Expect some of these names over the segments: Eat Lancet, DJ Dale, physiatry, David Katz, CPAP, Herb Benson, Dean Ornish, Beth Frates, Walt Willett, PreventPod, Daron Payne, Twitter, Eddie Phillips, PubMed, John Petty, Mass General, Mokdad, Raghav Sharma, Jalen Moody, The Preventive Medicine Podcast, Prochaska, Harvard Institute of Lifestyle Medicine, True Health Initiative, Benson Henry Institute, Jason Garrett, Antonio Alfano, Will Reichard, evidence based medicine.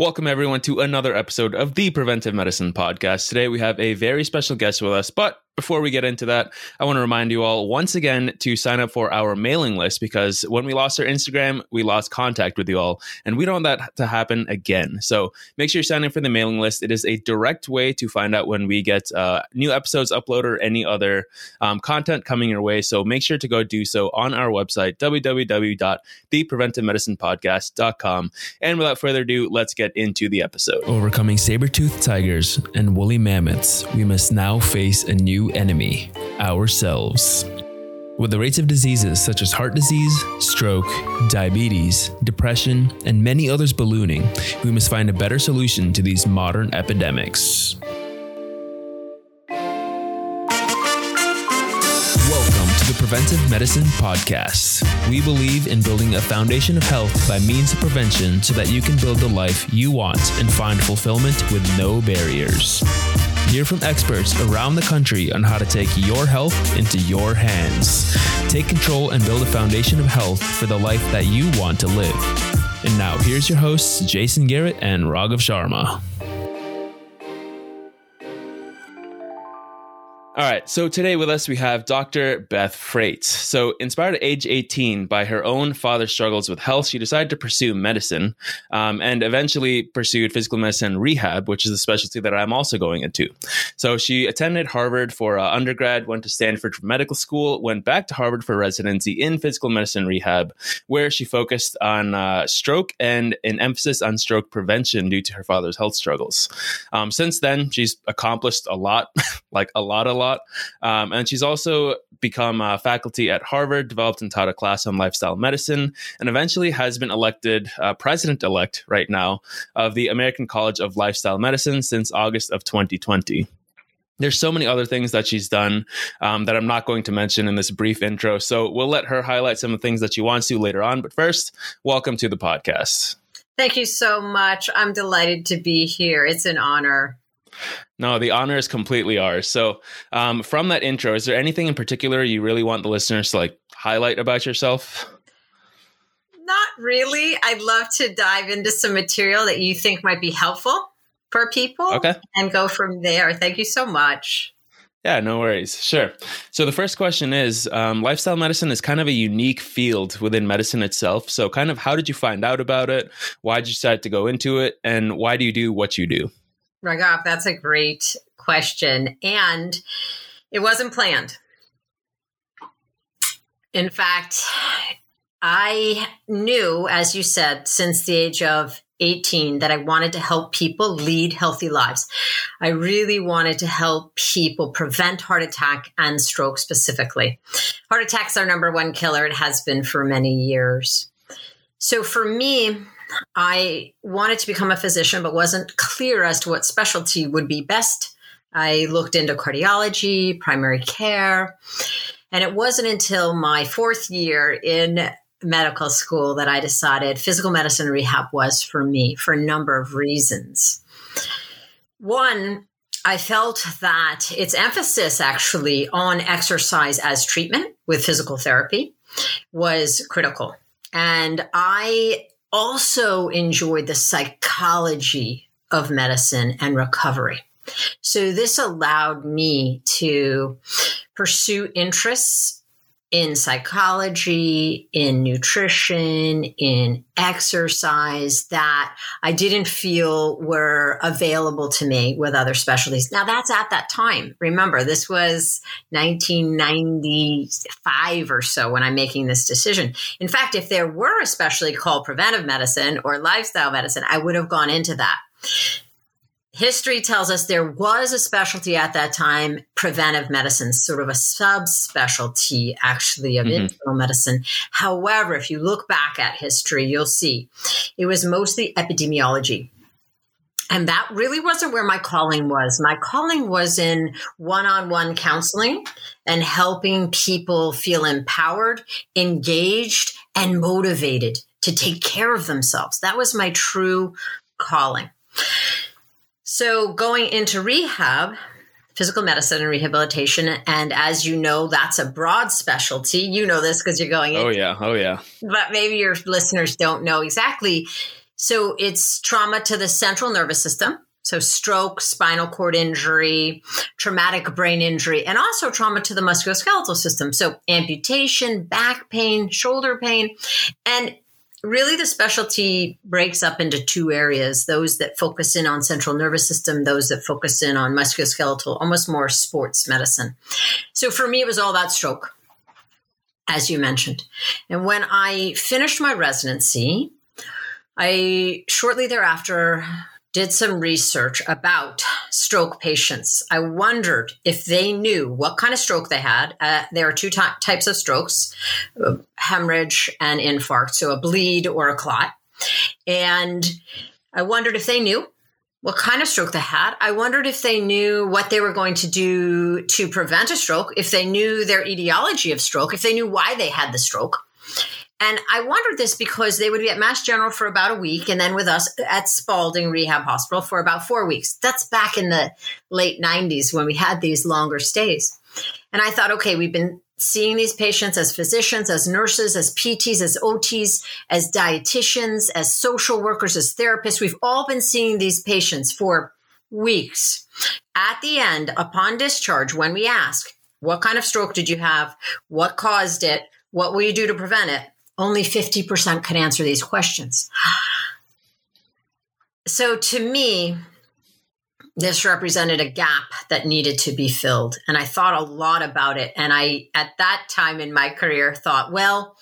Welcome, everyone, to another episode of The Preventive Medicine Podcast. Today, we have a very special guest with us, but before we get into that, I want to remind you all once again to sign up for our mailing list, because when we lost our Instagram, we lost contact with you all, and we don't want that to happen again. So make sure you sign up for the mailing list. It is a direct way to find out when we get new episodes uploaded or any other content coming your way. So make sure to go do so on our website, www.thepreventivemedicinepodcast.com. And without further ado, let's get into the episode. Overcoming saber-toothed tigers and woolly mammoths, we must now face a new enemy, ourselves. With the rates of diseases such as heart disease, stroke, diabetes, depression, and many others ballooning, we must find a better solution to these modern epidemics. The Preventive Medicine Podcast. We believe in building a foundation of health by means of prevention so that you can build the life you want and find fulfillment with no barriers. Hear from experts around the country on how to take your health into your hands. Take control and build a foundation of health for the life that you want to live. And now here's your hosts, Jason Garrett and Raghav Sharma. All right, so today with us, we have Dr. Beth Frates. So inspired at age 18 by her own father's struggles with health, she decided to pursue medicine and eventually pursued physical medicine rehab, which is the specialty that I'm also going into. So she attended Harvard for undergrad, went to Stanford for medical school, went back to Harvard for residency in physical medicine rehab, where she focused on stroke and an emphasis on stroke prevention due to her father's health struggles. Since then, she's accomplished a lot, like a lot. And she's also become faculty at Harvard, developed and taught a class on lifestyle medicine, and eventually has been elected president-elect right now of the American College of Lifestyle Medicine since August of 2020. There's so many other things that she's done that I'm not going to mention in this brief intro, so we'll let her highlight some of the things that she wants to later on. But first, welcome to the podcast. Thank you so much. I'm delighted to be here. It's an honor. No, the honor is completely ours. So from that intro, is there anything in particular you really want the listeners to like highlight about yourself? Not really. I'd love to dive into some material that you think might be helpful for people and go from there. Thank you so much. Yeah, no worries. Sure. So the first question is, lifestyle medicine is kind of a unique field within medicine itself. So kind of how did you find out about it? Why did you decide to go into it? And why do you do what you do? Raghav, that's a great question. And it wasn't planned. In fact, I knew, as you said, since the age of 18, that I wanted to help people lead healthy lives. I really wanted to help people prevent heart attack and stroke specifically. Heart attack's our number one killer. It has been for many years. So for me, I wanted to become a physician, but wasn't clear as to what specialty would be best. I looked into cardiology, primary care, and it wasn't until my fourth year in medical school that I decided physical medicine rehab was for me for a number of reasons. One, I felt that its emphasis actually on exercise as treatment with physical therapy was critical. And I also enjoyed the psychology of medicine and recovery. So this allowed me to pursue interests in psychology, in nutrition, in exercise that I didn't feel were available to me with other specialties. Now that's at that time. Remember, this was 1995 or so when I'm making this decision. In fact, if there were a specialty called preventive medicine or lifestyle medicine, I would have gone into that. History tells us there was a specialty at that time, preventive medicine, sort of a subspecialty actually of internal medicine. However, if you look back at history, you'll see it was mostly epidemiology. And that really wasn't where my calling was. My calling was in one-on-one counseling and helping people feel empowered, engaged, and motivated to take care of themselves. That was my true calling. So going into rehab, physical medicine and rehabilitation, and as you know, that's a broad specialty. You know this because you're going in. Oh, yeah. But maybe your listeners don't know exactly. So it's trauma to the central nervous system. So stroke, spinal cord injury, traumatic brain injury, and also trauma to the musculoskeletal system. So amputation, back pain, shoulder pain. And really the specialty breaks up into two areas, those that focus in on central nervous system, those that focus in on musculoskeletal, almost more sports medicine. So for me, it was all about stroke, as you mentioned. And when I finished my residency, I shortly thereafter did some research about stroke patients. I wondered if they knew what kind of stroke they had. There are two types of strokes, hemorrhage and infarct, so a bleed or a clot. And I wondered if they knew what kind of stroke they had. I wondered if they knew what they were going to do to prevent a stroke, if they knew their etiology of stroke, if they knew why they had the stroke. And I wondered this because they would be at Mass General for about a week and then with us at Spaulding Rehab Hospital for about 4 weeks. That's back in the late 90s when we had these longer stays. And I thought, okay, we've been seeing these patients as physicians, as nurses, as PTs, as OTs, as dietitians, as social workers, as therapists. We've all been seeing these patients for weeks. At the end, upon discharge, when we ask, what kind of stroke did you have? What caused it? What will you do to prevent it? Only 50% could answer these questions. So to me, this represented a gap that needed to be filled. And I thought a lot about it. And I, at that time in my career, thought, well,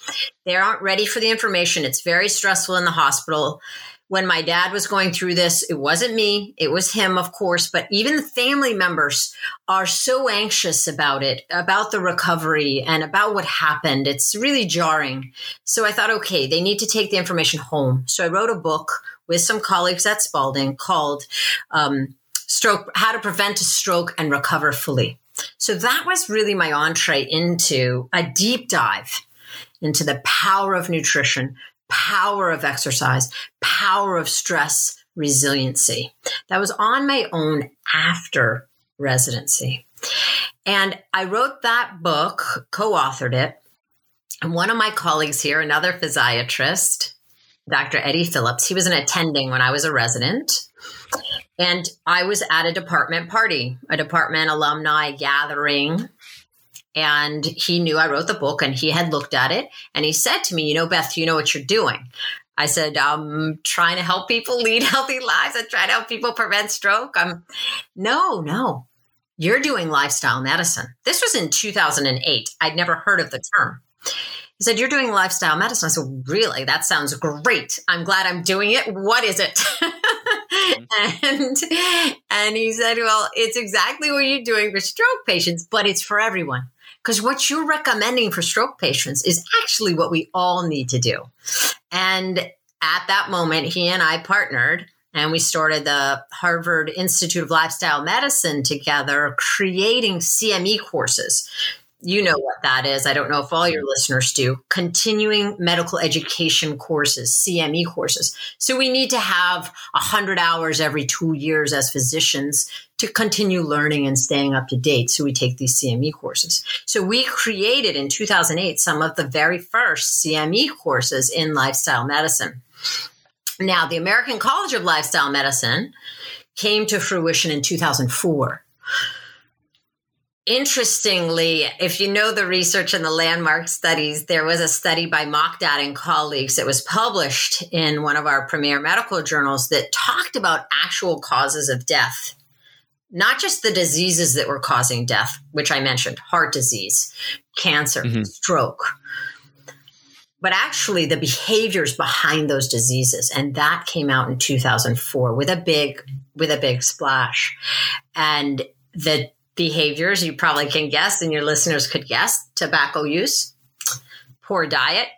they aren't ready for the information. It's very stressful in the hospital. When my dad was going through this, it wasn't me. It was him, of course. But even the family members are so anxious about it, about the recovery and about what happened. It's really jarring. So I thought, okay, they need to take the information home. So I wrote a book with some colleagues at Spaulding called Stroke: How to Prevent a Stroke and Recover Fully. So that was really my entree into a deep dive into the power of nutrition, power of exercise, power of stress resiliency. That was on my own after residency. And I wrote that book, co-authored it. And one of my colleagues here, another physiatrist, Dr. Eddie Phillips, he was an attending when I was a resident. And I was at a department party, a department alumni gathering. And he knew I wrote the book and he had looked at it. And he said to me, you know, Beth, you know what you're doing. I said, I'm trying to help people lead healthy lives. I try to help people prevent stroke. No, you're doing lifestyle medicine. This was in 2008. I'd never heard of the term. He said, you're doing lifestyle medicine. I said, really? That sounds great. I'm glad I'm doing it. What is it? And he said, well, it's exactly what you're doing for stroke patients, but it's for everyone. Because what you're recommending for stroke patients is actually what we all need to do. And at that moment, he and I partnered and we started the Harvard Institute of Lifestyle Medicine together, creating CME courses. You know what that is. I don't know if all your listeners do. Continuing medical education courses, CME courses. So we need to have 100 hours every 2 years as physicians to continue learning and staying up to date. So we take these CME courses. So we created in 2008 some of the very first CME courses in lifestyle medicine. Now, the American College of Lifestyle Medicine came to fruition in 2004. Interestingly, if you know the research in the landmark studies, there was a study by Mokdad and colleagues that was published in one of our premier medical journals that talked about actual causes of death. Not just the diseases that were causing death, which I mentioned, heart disease, cancer, stroke, but actually the behaviors behind those diseases. And that came out in 2004 with a big splash. And the behaviors you probably can guess and your listeners could guess: tobacco use, poor diet,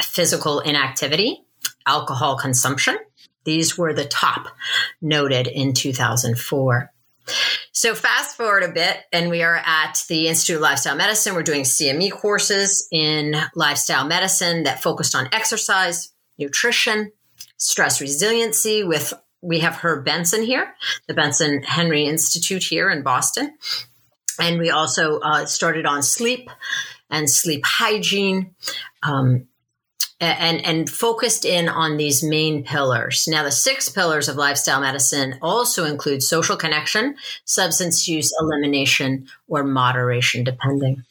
physical inactivity, alcohol consumption. These were the top noted in 2004. So fast forward a bit, and we are at the Institute of Lifestyle Medicine. We're doing CME courses in lifestyle medicine that focused on exercise, nutrition, stress resiliency. We have Herb Benson here, the Benson Henry Institute here in Boston. And we also started on sleep and sleep hygiene, and focused in on these main pillars. Now, the 6 pillars of lifestyle medicine also include social connection, substance use elimination, or moderation, depending.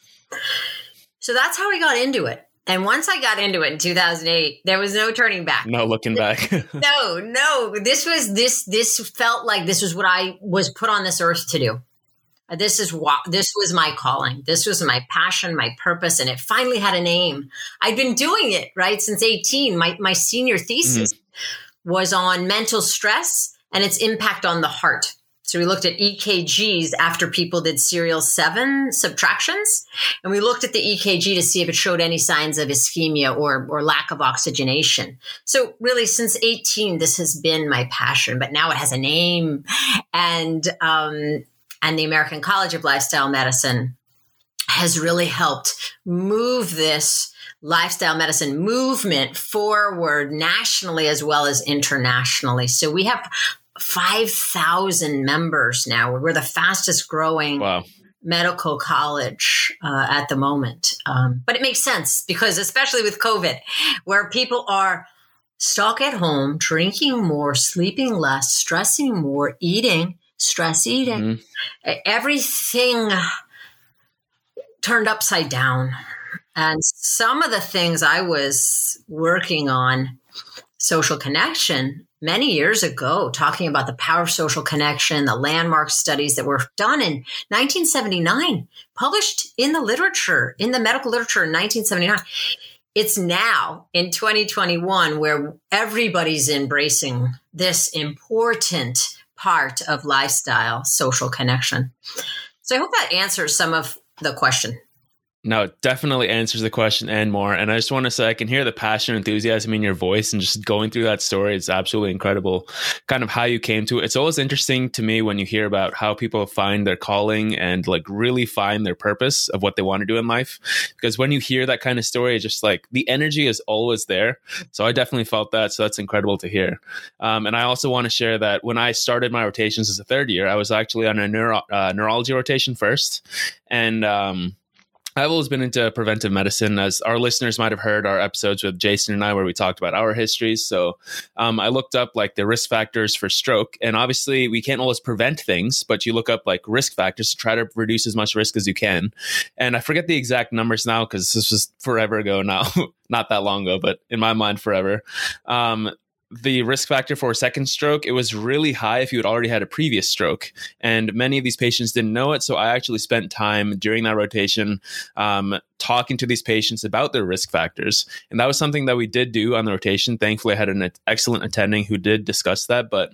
So that's how we got into it. And once I got into it in 2008, there was no turning back. No looking back. No. This felt like this was what I was put on this earth to do. This was my calling. This was my passion, my purpose, and it finally had a name. I'd been doing it, right, since 18. My senior thesis was on mental stress and its impact on the heart. So we looked at EKGs after people did serial 7 subtractions, and we looked at the EKG to see if it showed any signs of ischemia or lack of oxygenation. So really, since 18, this has been my passion, but now it has a name. And the American College of Lifestyle Medicine has really helped move this lifestyle medicine movement forward nationally as well as internationally. So we have 5,000 members now. We're the fastest growing medical college at the moment. But it makes sense because especially with COVID, where people are stuck at home, drinking more, sleeping less, stressing more, eating, everything turned upside down. And some of the things I was working on, social connection, many years ago, talking about the power of social connection, the landmark studies that were done in 1979, published in the literature, in the medical literature in 1979. It's now in 2021 where everybody's embracing this important part of lifestyle, social connection. So I hope that answers some of the question. No, it definitely answers the question and more. And I just want to say, I can hear the passion and enthusiasm in your voice and just going through that story. It's absolutely incredible kind of how you came to it. It's always interesting to me when you hear about how people find their calling and like really find their purpose of what they want to do in life. Because when you hear that kind of story, it's just like the energy is always there. So I definitely felt that. So that's incredible to hear. And I also want to share that when I started my rotations as a third year, I was actually on a neurology rotation first. And, I've always been into preventive medicine. As our listeners might have heard our episodes with Jason and I, where we talked about our histories. So I looked up like the risk factors for stroke, and obviously we can't always prevent things, but you look up like risk factors to try to reduce as much risk as you can. And I forget the exact numbers now because this was forever ago now, not that long ago, but in my mind forever. The risk factor for a second stroke, it was really high if you had already had a previous stroke. And many of these patients didn't know it. So I actually spent time during that rotation talking to these patients about their risk factors. And that was something that we did do on the rotation. Thankfully, I had an excellent attending who did discuss that. But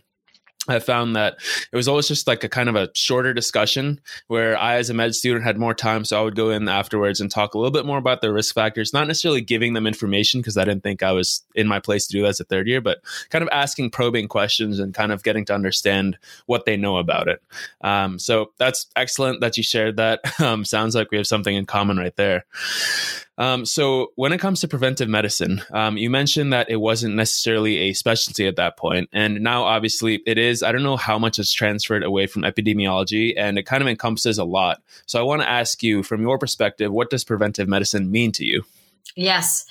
I found that it was always just like a kind of a shorter discussion where I, as a med student, had more time. So I would go in afterwards and talk a little bit more about their risk factors, not necessarily giving them information because I didn't think I was in my place to do that as a third year, but kind of asking probing questions and kind of getting to understand what they know about it. So that's excellent that you shared that. Sounds like we have something in common right there. So when it comes to preventive medicine, you mentioned that it wasn't necessarily a specialty at that point. And now, obviously, it is. I don't know how much it's transferred away from epidemiology, and it kind of encompasses a lot. So I want to ask you, from your perspective, what does preventive medicine mean to you? Yes,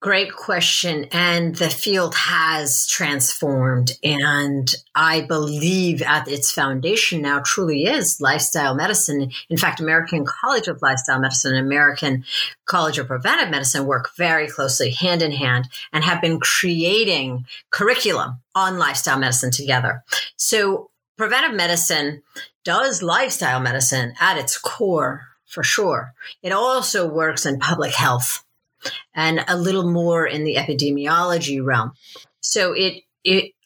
great question. And the field has transformed. And I believe at its foundation now truly is lifestyle medicine. In fact, American College of Lifestyle Medicine and American College of Preventive Medicine work very closely hand in hand and have been creating curriculum on lifestyle medicine together. So preventive medicine does lifestyle medicine at its core, for sure. It also works in public health and a little more in the epidemiology realm. So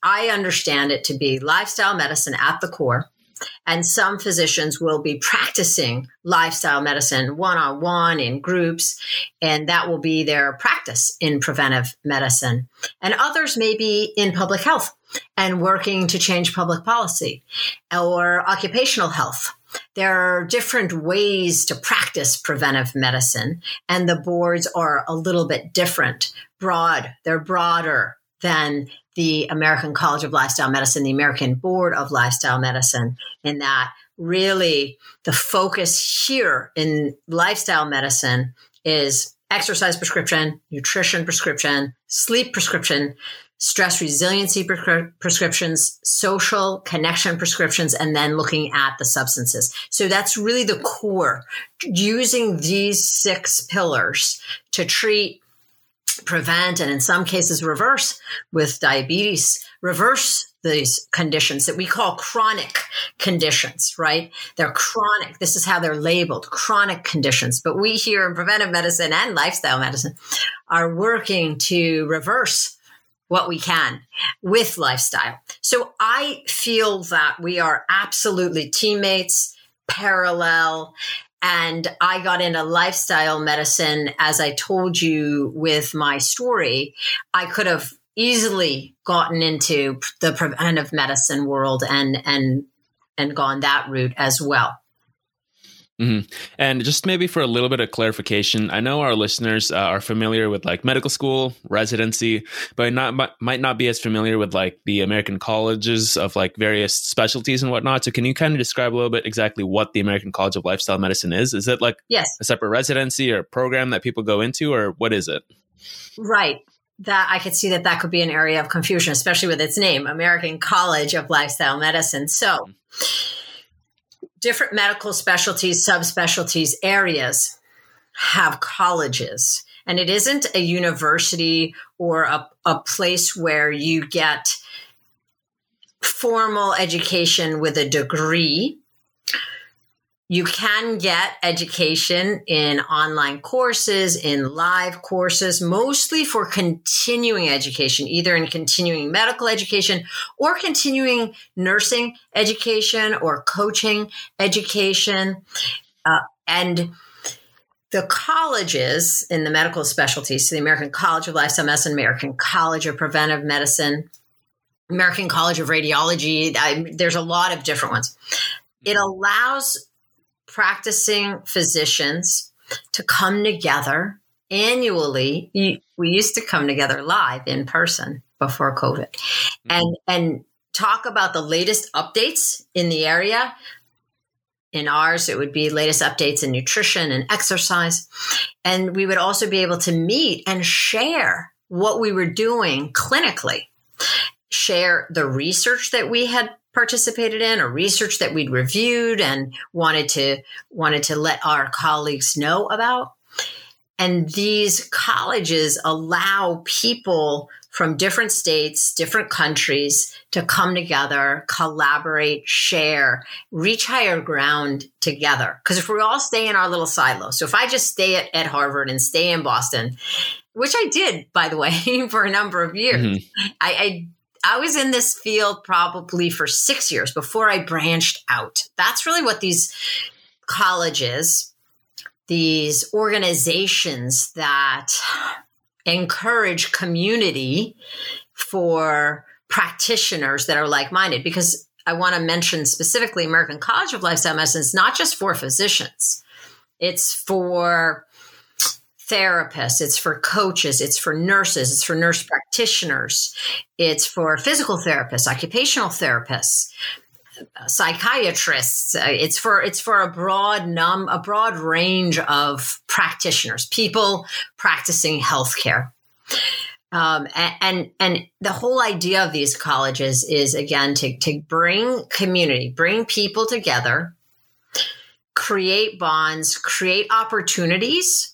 I understand it to be lifestyle medicine at the core, and some physicians will be practicing lifestyle medicine one-on-one in groups, and that will be their practice in preventive medicine. And others may be in public health and working to change public policy or occupational health. There are different ways to practice preventive medicine, and the boards are a little bit different. They're broader than the American College of Lifestyle Medicine, the American Board of Lifestyle Medicine, in that really the focus here in lifestyle medicine is exercise prescription, nutrition prescription, sleep prescription, stress resiliency prescriptions, social connection prescriptions, and then looking at the substances. So that's really the core, using these 6 pillars to treat, prevent, and in some cases reverse with diabetes, reverse these conditions that we call chronic conditions, right? They're chronic. This is how they're labeled, chronic conditions. But we here in preventive medicine and lifestyle medicine are working to reverse what we can with lifestyle. So I feel that we are absolutely teammates, parallel. And I got into lifestyle medicine, as I told you with my story. I could have easily gotten into the preventive medicine world and gone that route as well. Mm-hmm. And just maybe for a little bit of clarification, I know our listeners are familiar with like medical school, residency, but might not be as familiar with like the American colleges of like various specialties and whatnot. So can you kind of describe a little bit exactly what the American College of Lifestyle Medicine is? Is it like a separate residency or program that people go into, or what is it? Right. That I could see that could be an area of confusion, especially with its name, American College of Lifestyle Medicine. So different medical specialties, subspecialties, areas have colleges. And it isn't a university or a place where you get formal education with a degree. You can get education in online courses, in live courses, mostly for continuing education, either in continuing medical education or continuing nursing education or coaching education. And the colleges in the medical specialties, so the American College of Lifestyle Medicine, American College of Preventive Medicine, American College of Radiology, there's a lot of different ones. It allows practicing physicians to come together annually. We used to come together live in person before COVID and talk about the latest updates in the area. In ours, it would be latest updates in nutrition and exercise. And we would also be able to meet and share what we were doing clinically, share the research that we had participated in or research that we'd reviewed and wanted to let our colleagues know about. And these colleges allow people from different states, different countries to come together, collaborate, share, reach higher ground together. Because if we all stay in our little silo, so if I just stay at Harvard and stay in Boston, which I did, by the way, for a number of years, I was in this field probably for 6 years before I branched out. That's really what these colleges, these organizations that encourage community for practitioners that are like-minded, because I want to mention specifically American College of Lifestyle Medicine. It's not just for physicians. It's for therapists, it's for coaches, it's for nurses, it's for nurse practitioners, it's for physical therapists, occupational therapists, psychiatrists. It's for a broad range of practitioners, people practicing healthcare. And the whole idea of these colleges is, again, to bring community, bring people together, create bonds, create opportunities.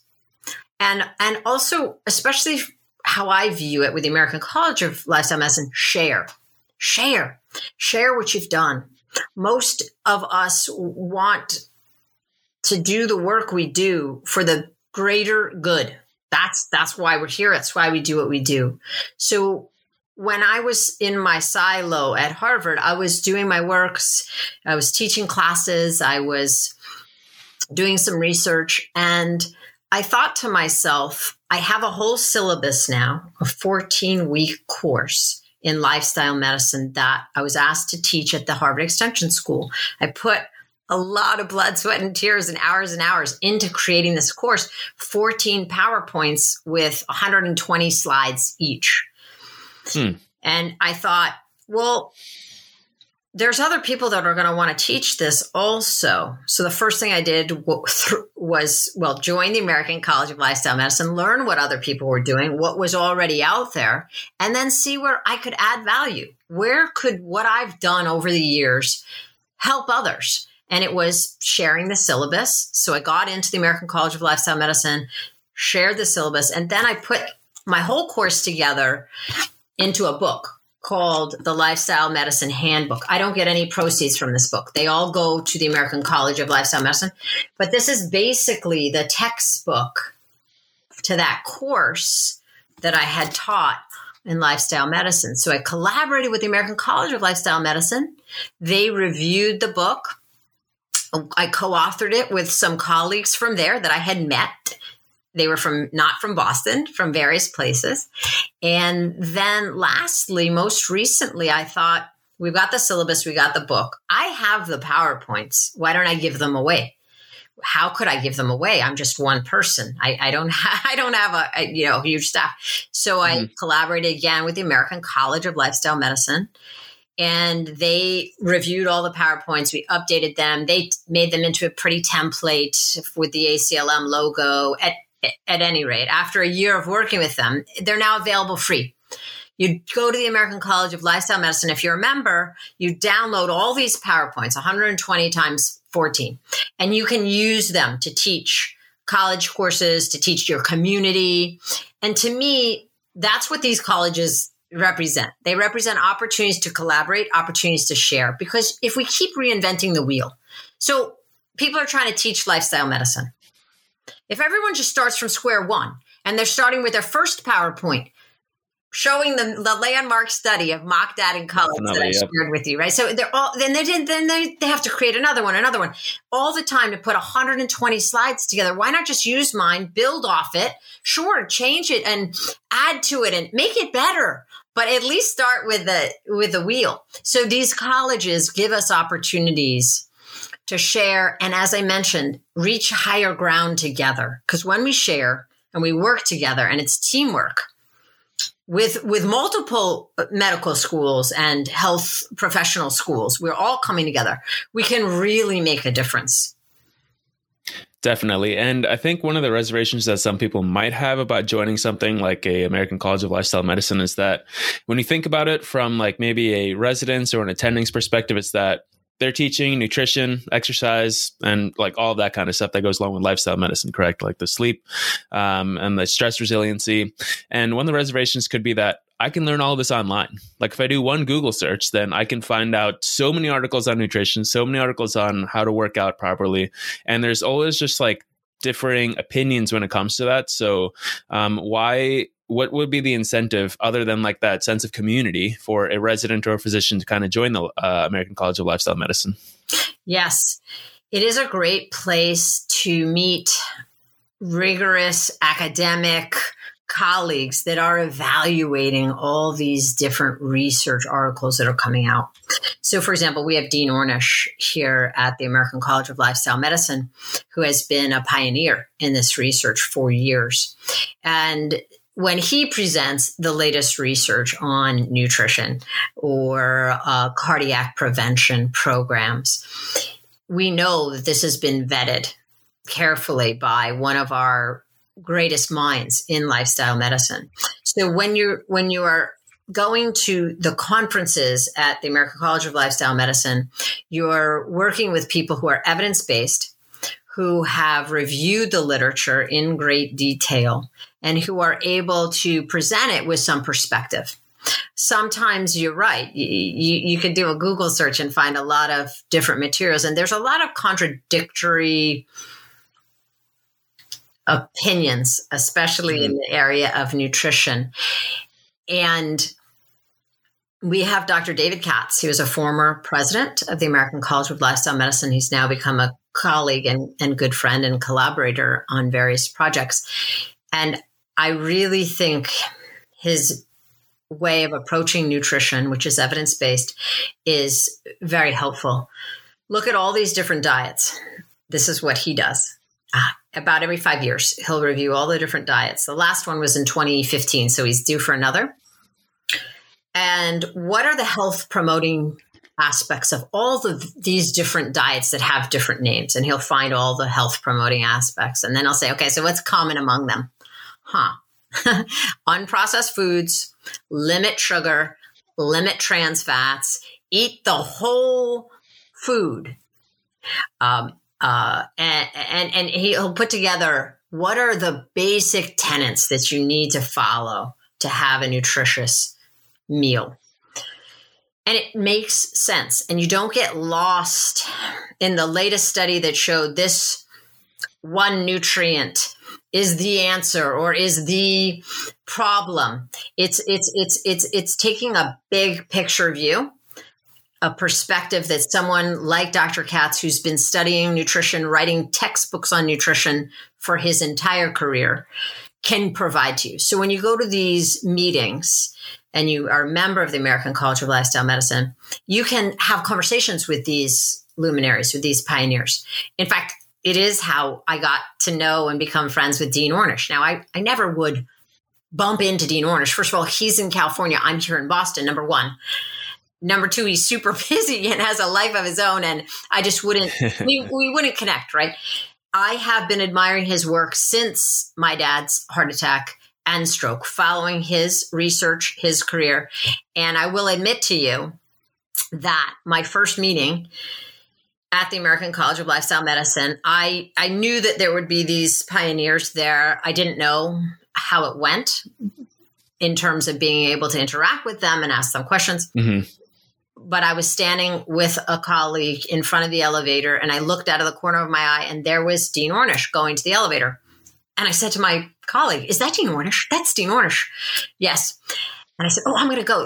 And also, especially how I view it with the American College of Lifestyle Medicine, share what you've done. Most of us want to do the work we do for the greater good. That's why we're here. That's why we do what we do. So when I was in my silo at Harvard, I was doing my works. I was teaching classes. I was doing some research, and I thought to myself, I have a whole syllabus now, a 14-week course in lifestyle medicine that I was asked to teach at the Harvard Extension School. I put a lot of blood, sweat, and tears and hours into creating this course, 14 PowerPoints with 120 slides each. And I thought, well, There's other people that are going to want to teach this also. So the first thing I did was, well, join the American College of Lifestyle Medicine, learn what other people were doing, what was already out there, and then see where I could add value. Where could what I've done over the years help others? And it was sharing the syllabus. So I got into the American College of Lifestyle Medicine, shared the syllabus, and then I put my whole course together into a book called The Lifestyle Medicine Handbook. I don't get any proceeds from this book. They all go to the American College of Lifestyle Medicine. But this is basically the textbook to that course that I had taught in lifestyle medicine. So I collaborated with the American College of Lifestyle Medicine. They reviewed the book. I co-authored it with some colleagues from there that I had met. They were not from Boston, from various places. And then lastly, most recently, I thought, we've got the syllabus, we got the book. I have the PowerPoints. Why don't I give them away? How could I give them away? I'm just one person. I don't have a huge staff. So I collaborated again with the American College of Lifestyle Medicine. And they reviewed all the PowerPoints. We updated them. They made them into a pretty template with the ACLM logo. At any rate, after a year of working with them, they're now available free. You go to the American College of Lifestyle Medicine. If you're a member, you download all these PowerPoints, 120 times 14, and you can use them to teach college courses, to teach your community. And to me, that's what these colleges represent. They represent opportunities to collaborate, opportunities to share, because if we keep reinventing the wheel, so people are trying to teach lifestyle medicine. If everyone just starts from square one and they're starting with their first PowerPoint showing the landmark study of Mokdad and Collins that I shared with you, right? So they're all they have to create another one all the time to put 120 slides together. Why not just use mine, build off it, sure, change it and add to it and make it better, but at least start with the wheel. So these colleges give us opportunities to share, and as I mentioned, reach higher ground together. Because when we share and we work together, and it's teamwork with multiple medical schools and health professional schools, we're all coming together. We can really make a difference. Definitely. And I think one of the reservations that some people might have about joining something like a American College of Lifestyle Medicine is that when you think about it from like maybe a resident's or an attending's perspective, it's that they're teaching nutrition, exercise, and like all of that kind of stuff that goes along with lifestyle medicine, correct? Like the sleep and the stress resiliency. And one of the reservations could be that I can learn all this online. Like if I do one Google search, then I can find out so many articles on nutrition, so many articles on how to work out properly. And there's always just like differing opinions when it comes to that. So what would be the incentive other than like that sense of community for a resident or a physician to kind of join the American College of Lifestyle Medicine? Yes, it is a great place to meet rigorous academic colleagues that are evaluating all these different research articles that are coming out. So for example, we have Dean Ornish here at the American College of Lifestyle Medicine, who has been a pioneer in this research for years. And when he presents the latest research on nutrition or cardiac prevention programs, we know that this has been vetted carefully by one of our greatest minds in lifestyle medicine. So when you are going to the conferences at the American College of Lifestyle Medicine, you're working with people who are evidence-based, who have reviewed the literature in great detail, and who are able to present it with some perspective. Sometimes you're right. You can do a Google search and find a lot of different materials. And there's a lot of contradictory opinions, especially in the area of nutrition. And we have Dr. David Katz. He was a former president of the American College of Lifestyle Medicine. He's now become a colleague and good friend and collaborator on various projects. And I really think his way of approaching nutrition, which is evidence-based, is very helpful. Look at all these different diets. This is what he does. About every 5 years, he'll review all the different diets. The last one was in 2015, so he's due for another. And what are the health-promoting aspects of all these different diets that have different names, and he'll find all the health promoting aspects. And then I'll say, okay, so what's common among them? Unprocessed foods, limit sugar, limit trans fats, eat the whole food. And he'll put together what are the basic tenets that you need to follow to have a nutritious meal. And it makes sense. And you don't get lost in the latest study that showed this one nutrient is the answer or is the problem. It's taking a big picture view, a perspective that someone like Dr. Katz, who's been studying nutrition, writing textbooks on nutrition for his entire career, can provide to you. So when you go to these meetings and you are a member of the American College of Lifestyle Medicine, you can have conversations with these luminaries, with these pioneers. In fact, it is how I got to know and become friends with Dean Ornish. Now, I never would bump into Dean Ornish. First of all, he's in California. I'm here in Boston, number one. Number two, he's super busy and has a life of his own. And I just wouldn't, we wouldn't connect, right? I have been admiring his work since my dad's heart attack and stroke, following his research, his career. And I will admit to you that my first meeting at the American College of Lifestyle Medicine, I knew that there would be these pioneers there. I didn't know how it went in terms of being able to interact with them and ask them questions. Mm-hmm. But I was standing with a colleague in front of the elevator, and I looked out of the corner of my eye, and there was Dean Ornish going to the elevator. And I said to my colleague, is that Dean Ornish? That's Dean Ornish. Yes. And I said, oh, I'm going to go.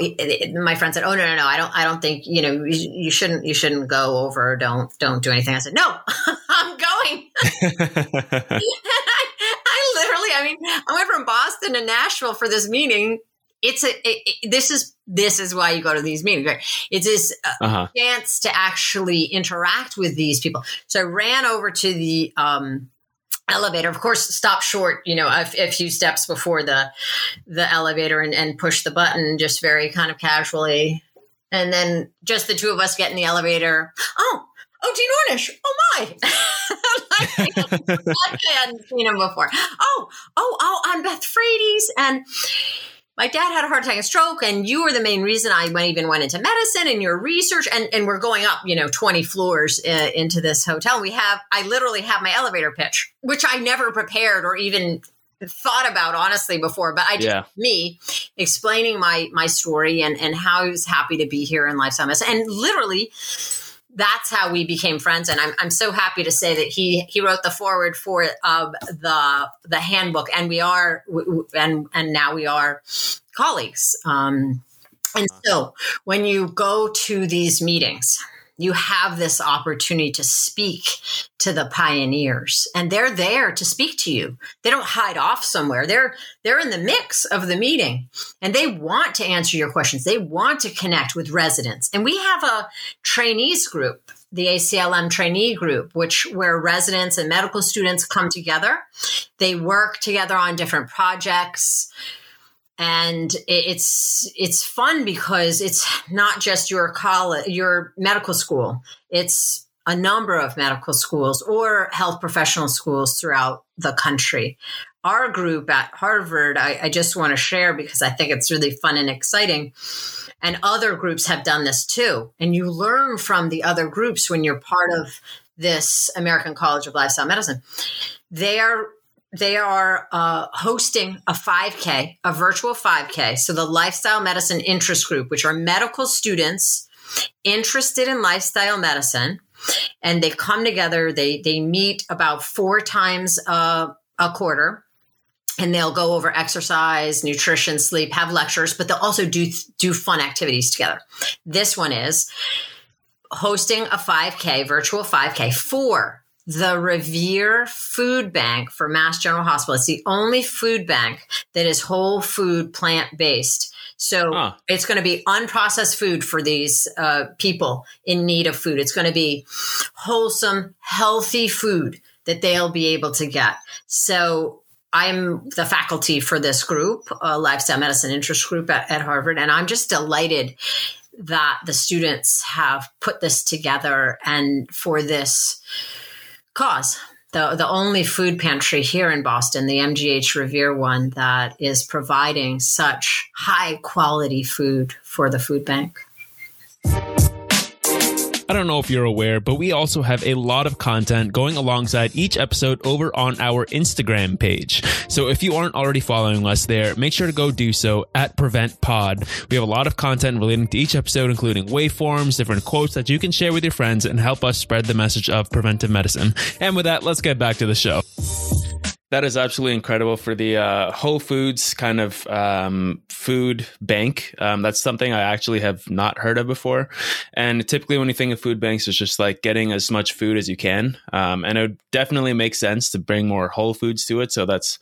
My friend said, oh, no. I don't think, you shouldn't go over. Don't do anything. I said, no, I'm going. I went from Boston to Nashville for this meeting. This is why you go to these meetings, right? It's this chance to actually interact with these people. So I ran over to the elevator. Of course, stop short, a few steps before the elevator and push the button just very kind of casually. And then just the two of us get in the elevator. Oh, Dean Ornish. Oh, my. I hadn't seen him before. Oh, I'm Beth Frates. And my dad had a heart attack and stroke, and you were the main reason I went into medicine and your research. And we're going up, 20 floors into this hotel. I literally have my elevator pitch, which I never prepared or even thought about, honestly, before. But I just, me explaining my story and how I was happy to be here in Lifestyle Medicine. And literally, that's how we became friends, and I'm so happy to say that he wrote the foreword for the handbook, and we are and now we are colleagues. And so, when you go to these meetings, you have this opportunity to speak to the pioneers, and they're there to speak to you. They don't hide off somewhere. They're in the mix of the meeting, and they want to answer your questions. They want to connect with residents. And we have a trainees group, the ACLM trainee group, where residents and medical students come together. They work together on different projects. And it's fun because it's not just your college, your medical school. It's a number of medical schools or health professional schools throughout the country. Our group at Harvard, I just want to share because I think it's really fun and exciting. And other groups have done this too. And you learn from the other groups when you're part of this American College of Lifestyle Medicine. They are hosting a 5K, a virtual 5K. So the Lifestyle Medicine Interest Group, which are medical students interested in lifestyle medicine, and they come together. They meet about 4 times a quarter, and they'll go over exercise, nutrition, sleep, have lectures, but they'll also do fun activities together. This one is hosting a 5K, virtual 5K for the Revere Food Bank for Mass General Hospital. It's the only food bank that is whole food, plant-based. So it's going to be unprocessed food for these people in need of food. It's going to be wholesome, healthy food that they'll be able to get. So I'm the faculty for this group, Lifestyle Medicine Interest Group at Harvard, and I'm just delighted that the students have put this together and for this cause. The only food pantry here in Boston, the MGH Revere one, that is providing such high quality food for the food bank. I don't know if you're aware, but we also have a lot of content going alongside each episode over on our Instagram page. So if you aren't already following us there, make sure to go do so at PreventPod. We have a lot of content relating to each episode, including waveforms, different quotes that you can share with your friends and help us spread the message of preventive medicine. And with that, let's get back to the show. That is absolutely incredible for the Whole Foods kind of food bank. That's something I actually have not heard of before. And typically when you think of food banks, it's just like getting as much food as you can. And it would definitely make sense to bring more whole foods to it. So that's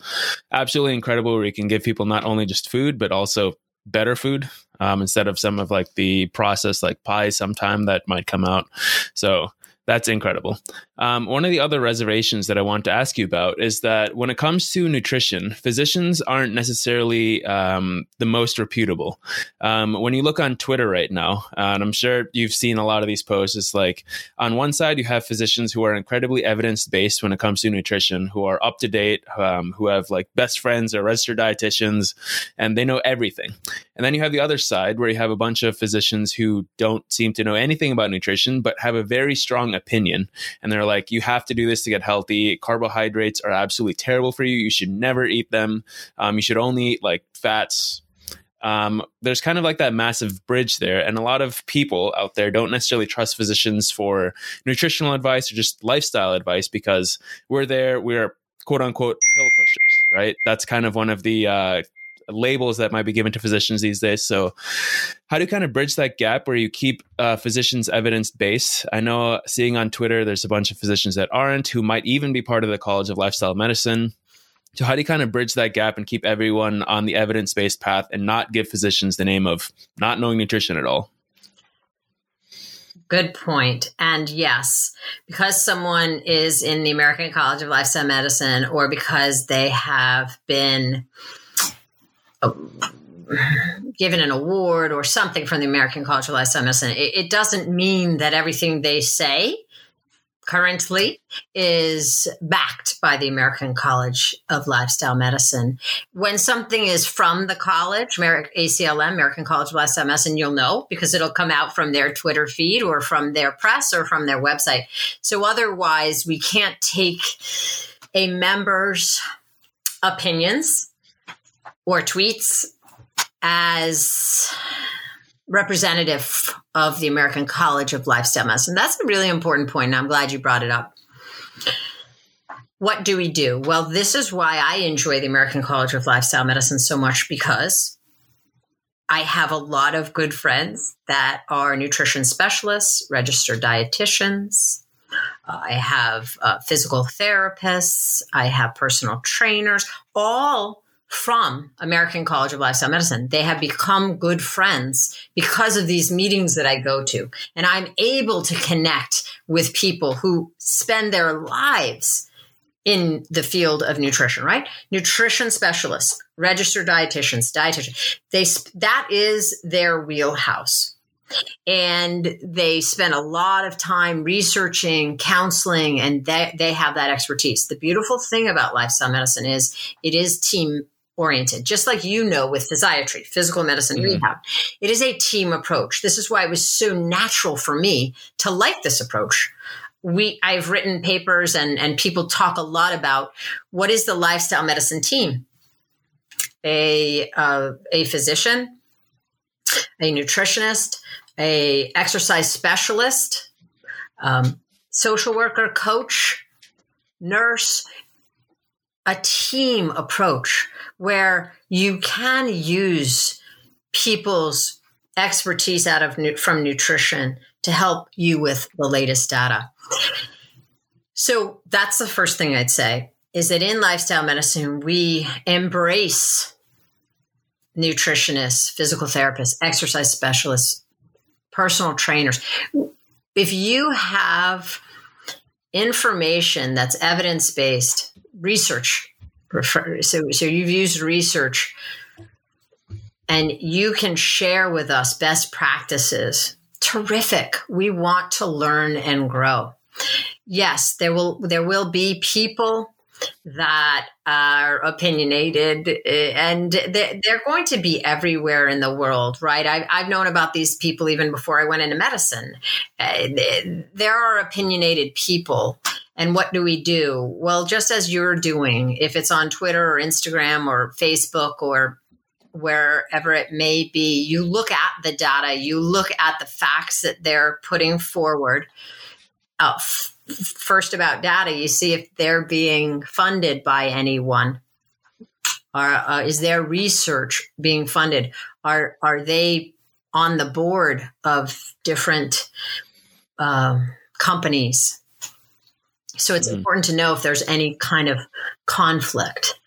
absolutely incredible where you can give people not only just food, but also better food instead of some of like the processed like pies sometime that might come out. So that's incredible. One of the other reservations that I want to ask you about is that when it comes to nutrition, physicians aren't necessarily the most reputable. When you look on Twitter right now, and I'm sure you've seen a lot of these posts, it's like on one side, you have physicians who are incredibly evidence-based when it comes to nutrition, who are up to date, who have like best friends or registered dietitians, and they know everything. And then you have the other side where you have a bunch of physicians who don't seem to know anything about nutrition, but have a very strong opinion. And they're like, you have to do this to get healthy. Carbohydrates are absolutely terrible for you. You should never eat them. You should only eat like fats. There's kind of like that massive bridge there. And a lot of people out there don't necessarily trust physicians for nutritional advice or just lifestyle advice because we're quote unquote pill pushers, right? That's kind of one of the labels that might be given to physicians these days. So how do you kind of bridge that gap where you keep physicians evidence-based? I know seeing on Twitter, there's a bunch of physicians that aren't, who might even be part of the College of Lifestyle Medicine. So how do you kind of bridge that gap and keep everyone on the evidence-based path and not give physicians the name of not knowing nutrition at all? Good point. And yes, because someone is in the American College of Lifestyle Medicine or because they have been given an award or something from the American College of Lifestyle Medicine, it doesn't mean that everything they say currently is backed by the American College of Lifestyle Medicine. When something is from the college, ACLM, American College of Lifestyle Medicine, you'll know because it'll come out from their Twitter feed or from their press or from their website. So otherwise, we can't take a member's opinions or tweets as representative of the American College of Lifestyle Medicine. That's a really important point, and I'm glad you brought it up. What do we do? Well, this is why I enjoy the American College of Lifestyle Medicine so much, because I have a lot of good friends that are nutrition specialists, registered dietitians. I have physical therapists. I have personal trainers, all from American College of Lifestyle Medicine. They have become good friends because of these meetings that I go to. And I'm able to connect with people who spend their lives in the field of nutrition, right? Nutrition specialists, registered dietitians. That is their wheelhouse. And they spend a lot of time researching, counseling, and they have that expertise. The beautiful thing about lifestyle medicine is it is team oriented, just like, you know, with physiatry, physical medicine, rehab. It is a team approach. This is why it was so natural for me to like this approach. I've written papers and people talk a lot about what is the lifestyle medicine team? A physician, a nutritionist, a exercise specialist, social worker, coach, nurse, a team approach where you can use people's expertise out of from nutrition to help you with the latest data. So that's the first thing I'd say, is that in lifestyle medicine, we embrace nutritionists, physical therapists, exercise specialists, personal trainers. If you have information that's evidence-based, research. So you've used research and you can share with us best practices. Terrific. We want to learn and grow. Yes, there will be people that are opinionated, and they're going to be everywhere in the world, right? I've known about these people even before I went into medicine. There are opinionated people. And what do we do? Well, just as you're doing, if it's on Twitter or Instagram or Facebook or wherever it may be, you look at the data, you look at the facts that they're putting forward. First about data, you see if they're being funded by anyone. Is their research being funded? Are they on the board of different companies? So it's important to know if there's any kind of conflict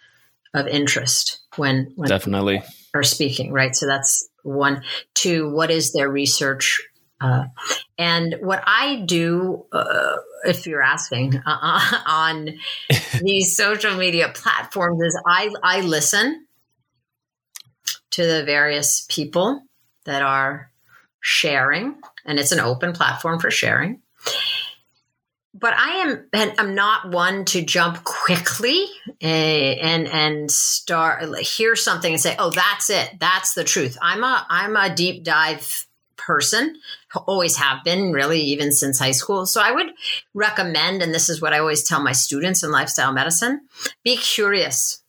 of interest when definitely are speaking, right? So that's one. Two, what is their research? And what I do, if you're asking, on these social media platforms is I listen to the various people that are sharing, and it's an open platform for sharing. But I'm not one to jump quickly and start hear something and say, oh, that's it. That's the truth. I'm a deep dive person. Always have been, really, even since high school. So I would recommend, and this is what I always tell my students in lifestyle medicine, be curious.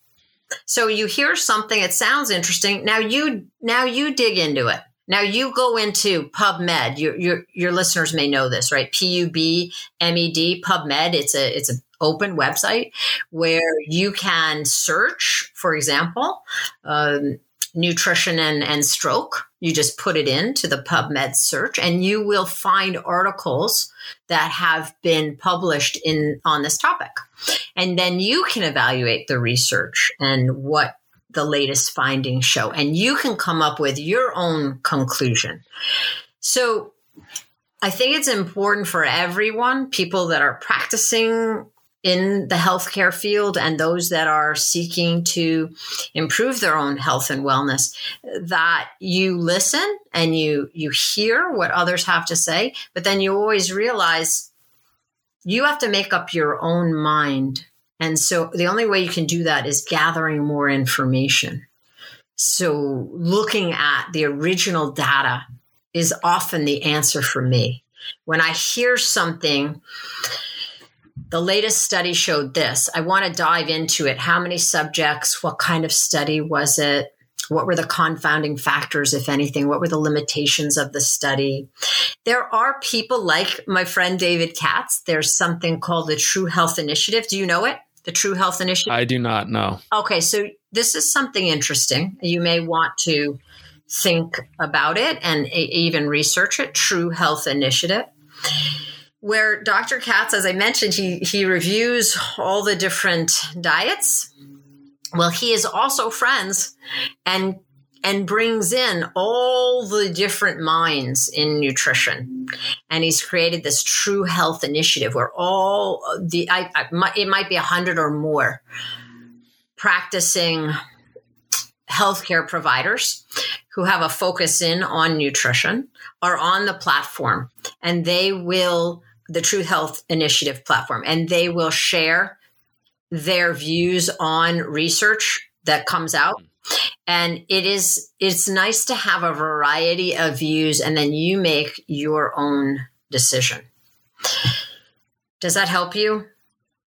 So you hear something, it sounds interesting. Now you dig into it. Now you go into PubMed. Your listeners may know this, right? PubMed, PubMed. It's an open website where you can search, for example, nutrition and stroke. You just put it into the PubMed search, and you will find articles that have been published on this topic. And then you can evaluate the research and what the latest findings show, and you can come up with your own conclusion. So I think it's important for everyone, people that are practicing in the healthcare field and those that are seeking to improve their own health and wellness, that you listen and you hear what others have to say, but then you always realize you have to make up your own mind. And so the only way you can do that is gathering more information. So looking at the original data is often the answer for me. When I hear something, the latest study showed this, I want to dive into it. How many subjects? What kind of study was it? What were the confounding factors, if anything? What were the limitations of the study? There are people like my friend David Katz. There's something called the True Health Initiative. Do you know it? The True Health Initiative? I do not know. Okay, so this is something interesting. You may want to think about it and even research it. True Health Initiative. Where Dr. Katz, as I mentioned, he reviews all the different diets. Well, he is also friends and brings in all the different minds in nutrition. And he's created this True Health Initiative where all the, it might be 100 or more practicing healthcare providers who have a focus in on nutrition are on the platform, and they will the True Health Initiative platform, and they will share their views on research that comes out. And it's nice to have a variety of views, and then you make your own decision. Does that help you?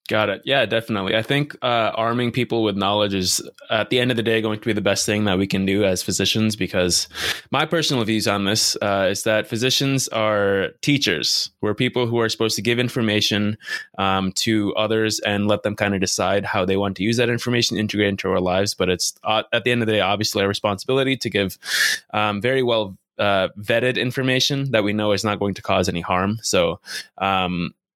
Got it. Yeah, definitely. I think arming people with knowledge is, at the end of the day, going to be the best thing that we can do as physicians, because my personal views on this is that physicians are teachers. We're people who are supposed to give information to others and let them kind of decide how they want to use that information, integrate into our lives. But it's, at the end of the day, obviously our responsibility to give very well vetted information that we know is not going to cause any harm. So,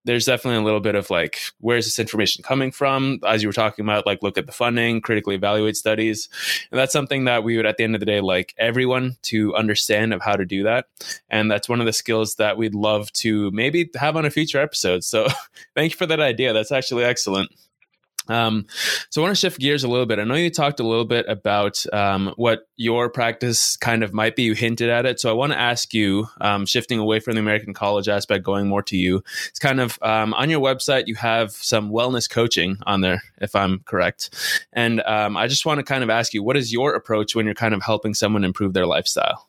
there's definitely a little bit of like, where's this information coming from? As you were talking about, like, look at the funding, critically evaluate studies. And that's something that we would, at the end of the day, like everyone to understand of how to do that. And that's one of the skills that we'd love to maybe have on a future episode. So thank you for that idea. That's actually excellent. So I want to shift gears a little bit. I know you talked a little bit about what your practice kind of might be. You hinted at it. So I want to ask you, shifting away from the American College aspect, going more to you. It's kind of on your website, you have some wellness coaching on there, if I'm correct. And I just want to kind of ask you, what is your approach when you're kind of helping someone improve their lifestyle?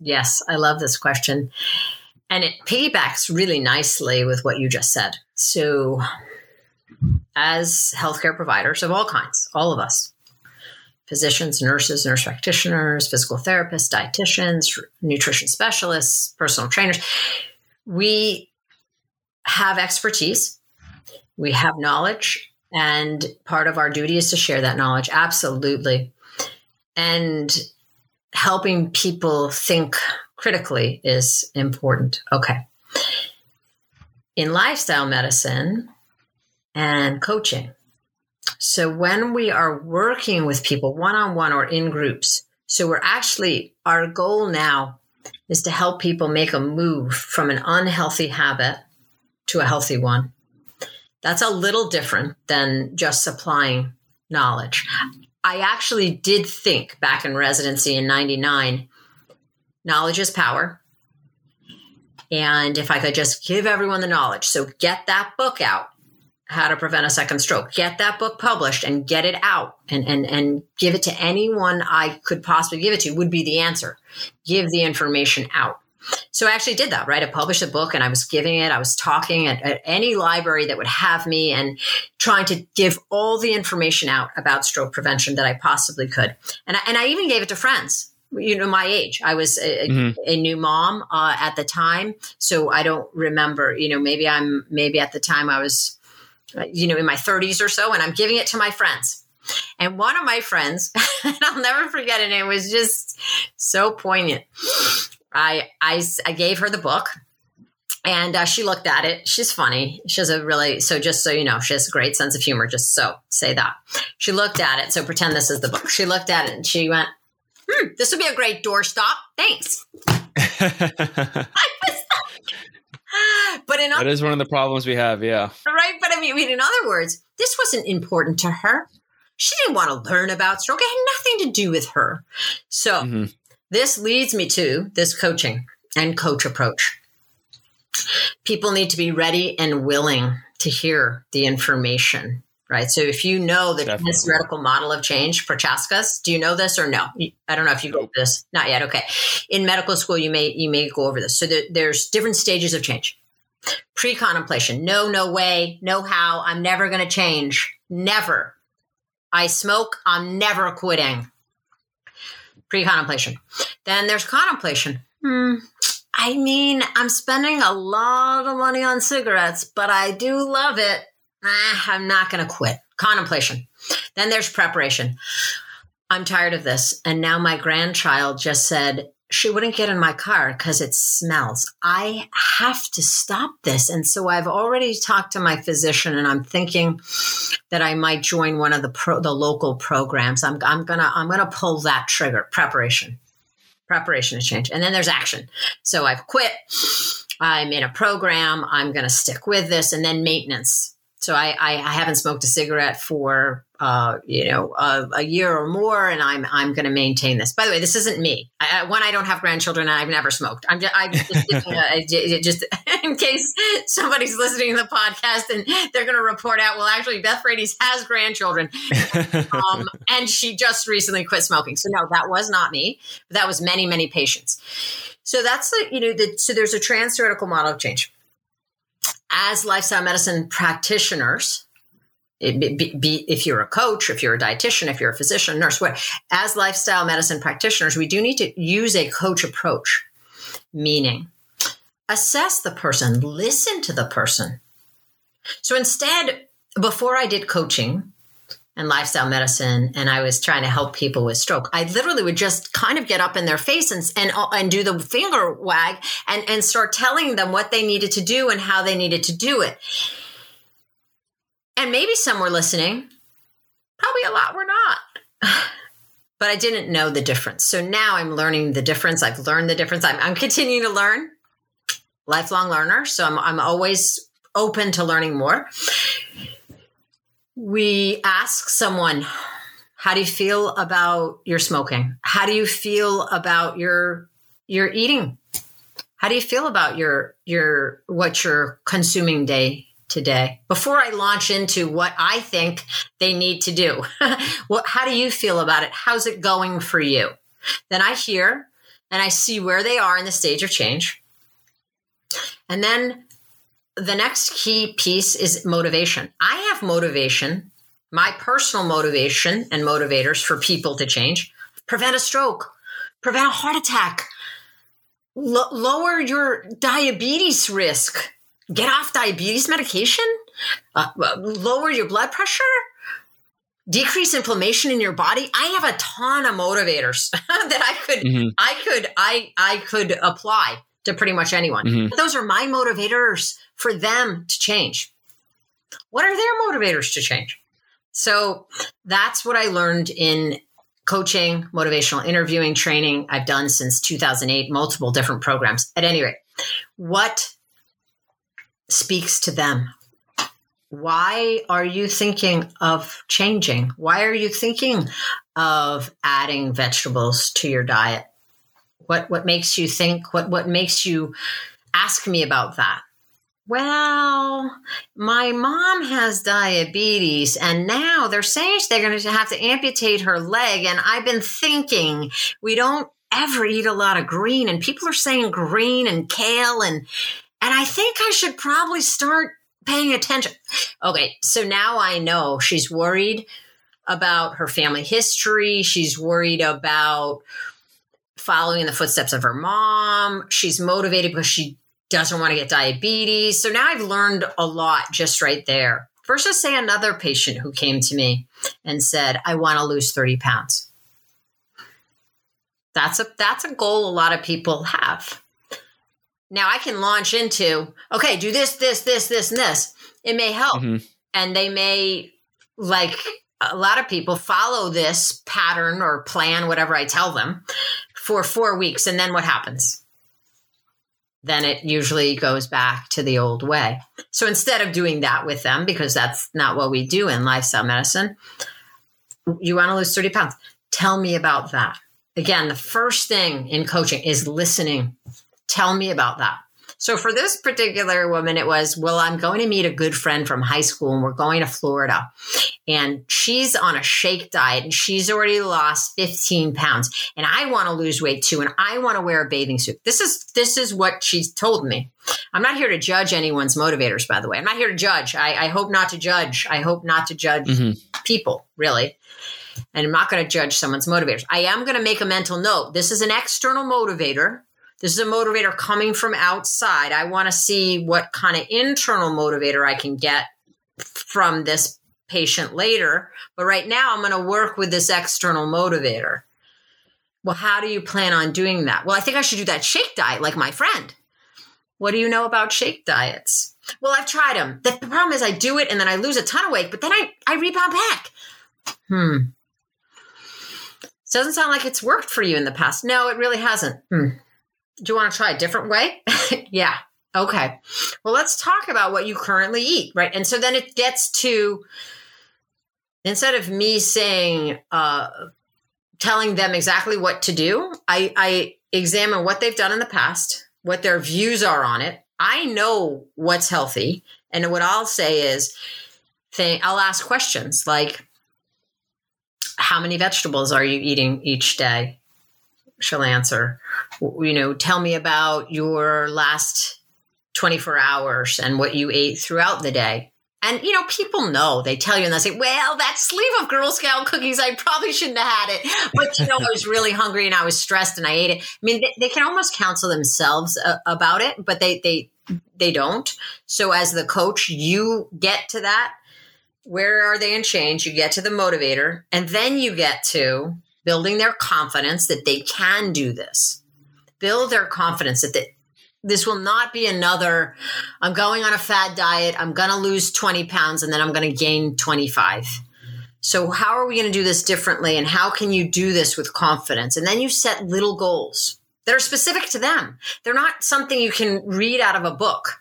Yes, I love this question. And it piggybacks really nicely with what you just said. So as healthcare providers of all kinds, all of us, physicians, nurses, nurse practitioners, physical therapists, dietitians, nutrition specialists, personal trainers, we have expertise, we have knowledge, and part of our duty is to share that knowledge. Absolutely. And helping people think critically is important. Okay. In lifestyle medicine and coaching. So when we are working with people one-on-one or in groups, so we're actually, our goal now is to help people make a move from an unhealthy habit to a healthy one. That's a little different than just supplying knowledge. I actually did think back in residency in 99, knowledge is power. And if I could just give everyone the knowledge, so get that book out, How to Prevent a Second Stroke, get that book published and get it out and give it to anyone I could possibly give it to would be the answer. Give the information out. So I actually did that, right? I published a book and I was giving it. I was talking at any library that would have me and trying to give all the information out about stroke prevention that I possibly could. And I even gave it to friends, you know, my age. I was a new mom at the time. So I don't remember, you know, maybe at the time I was, you know, in my 30s or so, and I'm giving it to my friends. And one of my friends, and I'll never forget it, it was just so poignant. I gave her the book and she looked at it. She's funny. She has a really, so just so you know, she has a great sense of humor. Just so say that. She looked at it. So pretend this is the book. She looked at it and she went, this would be a great doorstop. Thanks. But in that is one of the problems we have. Yeah. Right. But I mean, in other words, this wasn't important to her. She didn't want to learn about stroke. It had nothing to do with her. So this leads me to this coaching and coach approach. People need to be ready and willing to hear the information, right? So if you know the theoretical model of change, Prochaska's, do you know this or no? I don't know if you go over this. Not yet. Okay. In medical school, you may go over this. So there's different stages of change. Pre-contemplation. No, no way. No how. I'm never going to change. Never. I smoke. I'm never quitting. Pre-contemplation. Then there's contemplation. I mean, I'm spending a lot of money on cigarettes, but I do love it. I'm not going to quit. Contemplation. Then there's preparation. I'm tired of this. And now my grandchild just said she wouldn't get in my car because it smells. I have to stop this. And so I've already talked to my physician and I'm thinking that I might join one of the local programs. I'm gonna pull that trigger. Preparation to change. And then there's action. So I've quit. I'm in a program. I'm going to stick with this. And then maintenance. So I haven't smoked a cigarette for a year or more, and I'm going to maintain this. By the way, this isn't me. I don't have grandchildren, and I've never smoked. I'm just giving just in case somebody's listening to the podcast and they're going to report out. Well, actually, Beth Frates has grandchildren, and she just recently quit smoking. So no, that was not me. But that was many, many patients. So that's so there's a trans-theoretical model of change. As lifestyle medicine practitioners, if you're a coach, if you're a dietitian, if you're a physician, nurse, as lifestyle medicine practitioners, we do need to use a coach approach, meaning assess the person, listen to the person. So instead, before I did coaching and lifestyle medicine and I was trying to help people with stroke, I literally would just kind of get up in their face and do the finger wag and start telling them what they needed to do and how they needed to do it. And maybe some were listening, probably a lot were not. But I didn't know the difference. So now I'm learning the difference. I've learned the difference. I'm continuing to learn, lifelong learner. So I'm always open to learning more. we ask someone, how do you feel about your smoking? How do you feel about your eating? How do you feel about your what you're consuming day to day? Before I launch into what I think they need to do, well, how do you feel about it? How's it going for you? Then I hear and I see where they are in the stage of change. And then the next key piece is motivation. I have motivation, my personal motivation and motivators for people to change. Prevent a stroke, prevent a heart attack, lower your diabetes risk, get off diabetes medication, lower your blood pressure, decrease inflammation in your body. I have a ton of motivators that I could apply to pretty much anyone. Mm-hmm. But those are my motivators for them to change. What are their motivators to change? So that's what I learned in coaching, motivational interviewing training. I've done since 2008, multiple different programs. At any rate, what speaks to them? Why are you thinking of changing? Why are you thinking of adding vegetables to your diet? What makes you think, what makes you ask me about that? Well, my mom has diabetes and now they're saying they're going to have to amputate her leg. And I've been thinking we don't ever eat a lot of green and people are saying green and kale. And I think I should probably start paying attention. Okay. So now I know she's worried about her family history. She's worried about following in the footsteps of her mom. She's motivated because she doesn't want to get diabetes. So now I've learned a lot just right there. Versus say another patient who came to me and said, I want to lose 30 pounds. That's a goal a lot of people have. Now I can launch into, okay, do this, and this. It may help. Mm-hmm. And they may, like a lot of people, follow this pattern or plan, whatever I tell them, for 4 weeks. And then what happens? Then it usually goes back to the old way. So instead of doing that with them, because that's not what we do in lifestyle medicine, you want to lose 30 pounds. Tell me about that. Again, the first thing in coaching is listening. Tell me about that. So for this particular woman, it was, well, I'm going to meet a good friend from high school and we're going to Florida. And she's on a shake diet and she's already lost 15 pounds. And I want to lose weight too. And I want to wear a bathing suit. This is what she's told me. I'm not here to judge anyone's motivators, by the way. I'm not here to judge. I hope not to judge. I hope not to judge people, really. And I'm not going to judge someone's motivators. I am going to make a mental note. This is an external motivator. This is a motivator coming from outside. I want to see what kind of internal motivator I can get from this patient later. But right now, I'm going to work with this external motivator. Well, how do you plan on doing that? Well, I think I should do that shake diet like my friend. What do you know about shake diets? Well, I've tried them. The problem is I do it and then I lose a ton of weight, but then I rebound back. Doesn't sound like it's worked for you in the past. No, it really hasn't. Do you want to try a different way? Yeah. Okay. Well, let's talk about what you currently eat, right? And so then it gets to, instead of me saying, telling them exactly what to do, I examine what they've done in the past, what their views are on it. I know what's healthy. And what I'll say is, I'll ask questions like, how many vegetables are you eating each day? She'll answer, you know, tell me about your last 24 hours and what you ate throughout the day. And, you know, people know, they tell you and they say, well, that sleeve of Girl Scout cookies, I probably shouldn't have had it. But, you know, I was really hungry and I was stressed and I ate it. I mean, they can almost counsel themselves about it, but they don't. So as the coach, you get to that. Where are they in change? You get to the motivator and then you get to building their confidence that they can do this. Build their confidence that this will not be another, I'm going on a fad diet, I'm going to lose 20 pounds, and then I'm going to gain 25. So how are we going to do this differently, and how can you do this with confidence? And then you set little goals that are specific to them. They're not something you can read out of a book.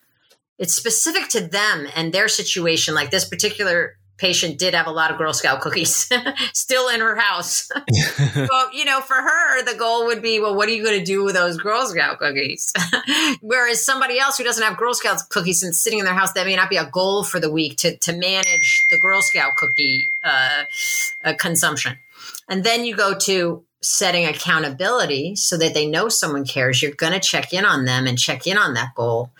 It's specific to them and their situation, like this particular patient did have a lot of Girl Scout cookies still in her house. But, you know, for her, the goal would be, well, what are you going to do with those Girl Scout cookies? Whereas somebody else who doesn't have Girl Scout cookies and sitting in their house, that may not be a goal for the week to manage the Girl Scout cookie consumption. And then you go to setting accountability so that they know someone cares. You're going to check in on them and check in on that goal.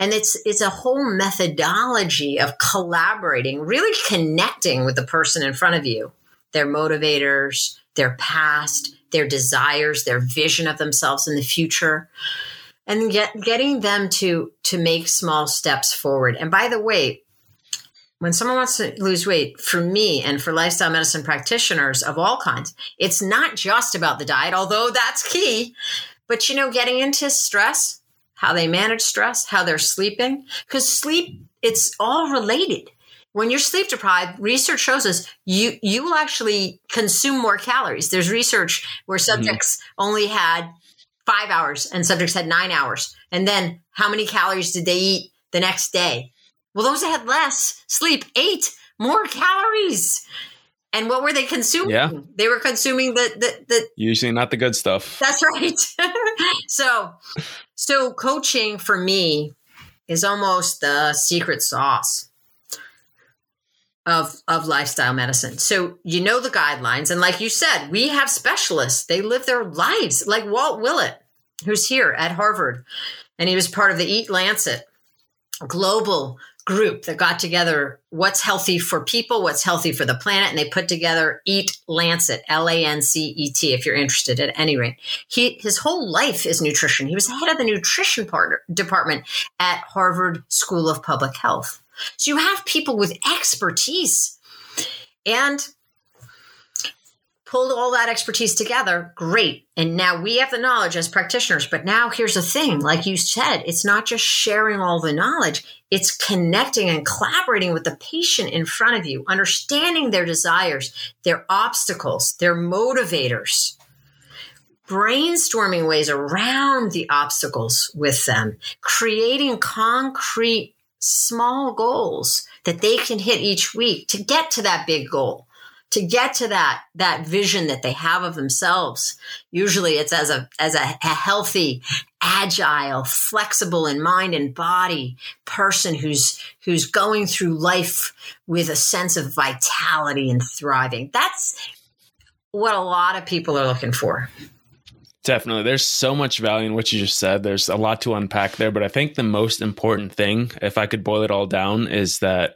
And it's a whole methodology of collaborating, really connecting with the person in front of you, their motivators, their past, their desires, their vision of themselves in the future, and getting them to make small steps forward. And by the way, when someone wants to lose weight, for me and for lifestyle medicine practitioners of all kinds, it's not just about the diet, although that's key, but, you know, getting into stress, how they manage stress, how they're sleeping, because sleep, it's all related. When you're sleep deprived, research shows us you will actually consume more calories. There's research where subjects only had 5 hours and subjects had 9 hours. And then how many calories did they eat the next day? Well, those that had less sleep ate more calories. And what were they consuming? Yeah. They were consuming the usually not the good stuff. That's right. So coaching for me is almost the secret sauce of lifestyle medicine. So you know the guidelines. And like you said, we have specialists. They live their lives. Like Walt Willett, who's here at Harvard. And he was part of the Eat Lancet global group that got together what's healthy for people, what's healthy for the planet. And they put together Eat Lancet, Lancet, if you're interested at any rate. His whole life is nutrition. He was the head of the nutrition department at Harvard School of Public Health. So you have people with expertise, and pulled all that expertise together. Great. And now we have the knowledge as practitioners, but now here's the thing. Like you said, it's not just sharing all the knowledge. It's connecting and collaborating with the patient in front of you, understanding their desires, their obstacles, their motivators, brainstorming ways around the obstacles with them, creating concrete small goals that they can hit each week to get to that big goal, to get to that vision that they have of themselves. Usually it's as a healthy, agile, flexible in mind and body person who's going through life with a sense of vitality and thriving. That's what a lot of people are looking for. Definitely. There's so much value in what you just said. There's a lot to unpack there, but I think the most important thing, if I could boil it all down, is that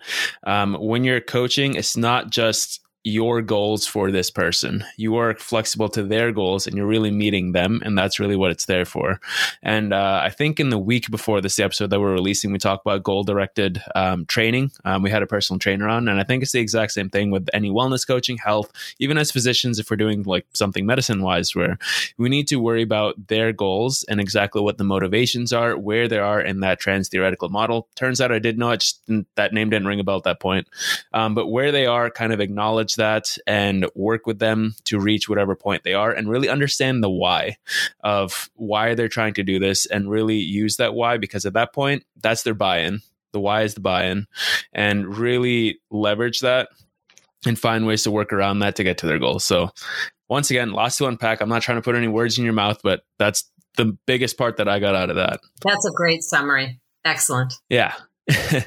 when you're coaching, it's not just your goals for this person. You are flexible to their goals and you're really meeting them. And that's really what it's there for. And I think in the week before this episode that we're releasing, we talked about goal-directed training. We had a personal trainer on, and I think it's the exact same thing with any wellness coaching, health, even as physicians, if we're doing like something medicine-wise, where we need to worry about their goals and exactly what the motivations are, where they are in that trans-theoretical model. Turns out I did know it, that name didn't ring a bell at that point. But where they are, kind of acknowledge that and work with them to reach whatever point they are, and really understand the why of why they're trying to do this, and really use that why, because at that point, that's their buy-in. The why is the buy-in, and really leverage that and find ways to work around that to get to their goals. So once again, lots to unpack. I'm not trying to put any words in your mouth, but that's the biggest part that I got out of that. That's a great summary. Excellent. Yeah.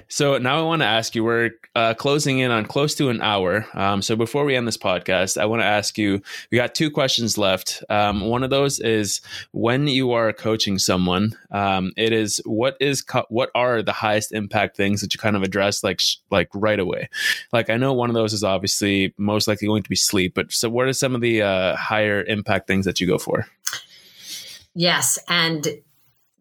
So now I want to ask you, we're closing in on close to an hour. So before we end this podcast, I want to ask you, we got two questions left. One of those is, when you are coaching someone, it is, what are the highest impact things that you kind of address like right away? Like, I know one of those is obviously most likely going to be sleep, but so what are some of the higher impact things that you go for? Yes. And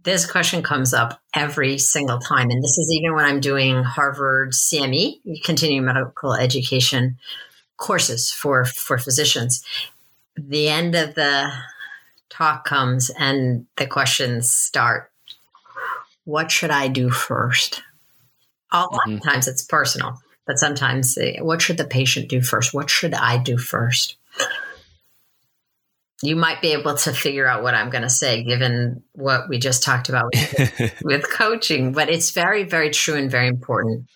this question comes up every single time. And this is even when I'm doing Harvard CME, continuing medical education courses for physicians. The end of the talk comes and the questions start. What should I do first? A lot of times it's personal, but sometimes what should the patient do first? What should I do first? You might be able to figure out what I'm going to say, given what we just talked about with coaching, but it's very, very true and very important.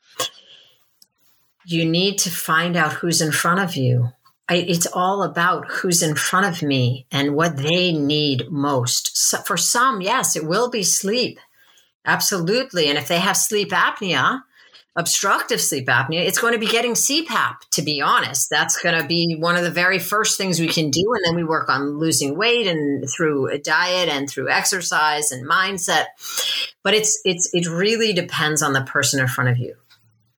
you need to find out who's in front of you. It's all about who's in front of me and what they need most. So for some, yes, it will be sleep. Absolutely. And if they have sleep apnea, obstructive sleep apnea, it's going to be getting CPAP, to be honest. That's going to be one of the very first things we can do. And then we work on losing weight and through a diet and through exercise and mindset. But it really depends on the person in front of you.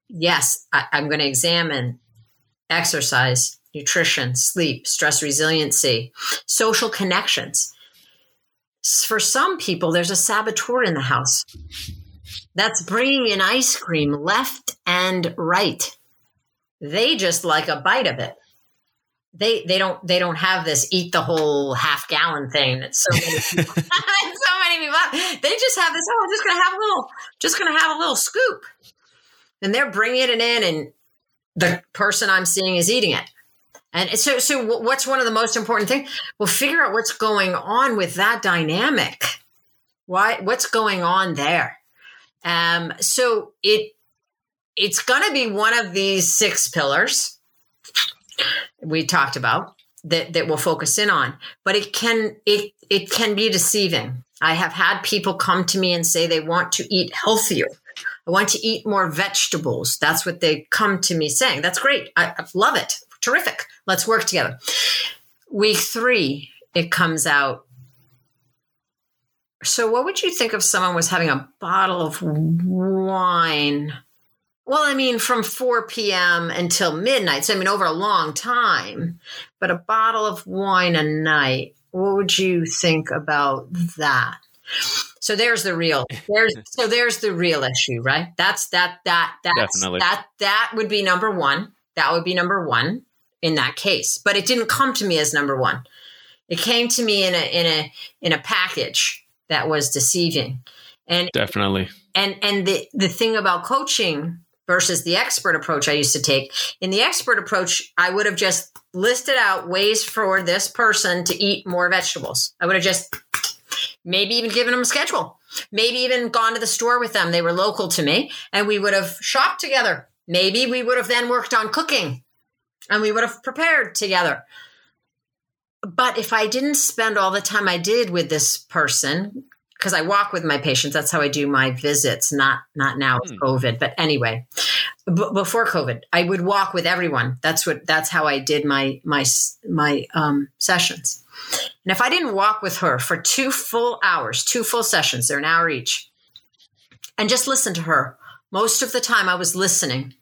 Yes, I'm going to examine exercise, nutrition, sleep, stress resiliency, social connections. For some people, there's a saboteur in the house that's bringing in ice cream left and right. They just like a bite of it. They don't have this eat the whole half gallon thing that so many people, they just have this, oh, I'm just going to have a little scoop. And they're bringing it in, and the person I'm seeing is eating it. And so what's one of the most important things? Well, figure out what's going on with that dynamic. Why? What's going on there? So it's going to be one of these 6 pillars we talked about that we'll focus in on, but it can be deceiving. I have had people come to me and say they want to eat healthier. I want to eat more vegetables. That's what they come to me saying. That's great. I love it. Terrific. Let's work together. Week 3, it comes out. So what would you think if someone was having a bottle of wine? Well, I mean, from 4 p.m. until midnight. So, I mean, over a long time, but a bottle of wine a night. What would you think about that? So there's the real issue, right? That would be number one. That would be number one in that case, but it didn't come to me as number one. It came to me in a package that was deceiving. And definitely. And the thing about coaching versus the expert approach I used to take, in the expert approach, I would have just listed out ways for this person to eat more vegetables. I would have just maybe even given them a schedule, maybe even gone to the store with them. They were local to me, and we would have shopped together. Maybe we would have then worked on cooking, and we would have prepared together. But if I didn't spend all the time I did with this person, because I walk with my patients, that's how I do my visits, not now with COVID, but anyway, before COVID, I would walk with everyone. That's how I did my sessions. And if I didn't walk with her for 2 full hours, 2 full sessions, they're an hour each, and just listen to her. Most of the time I was listening,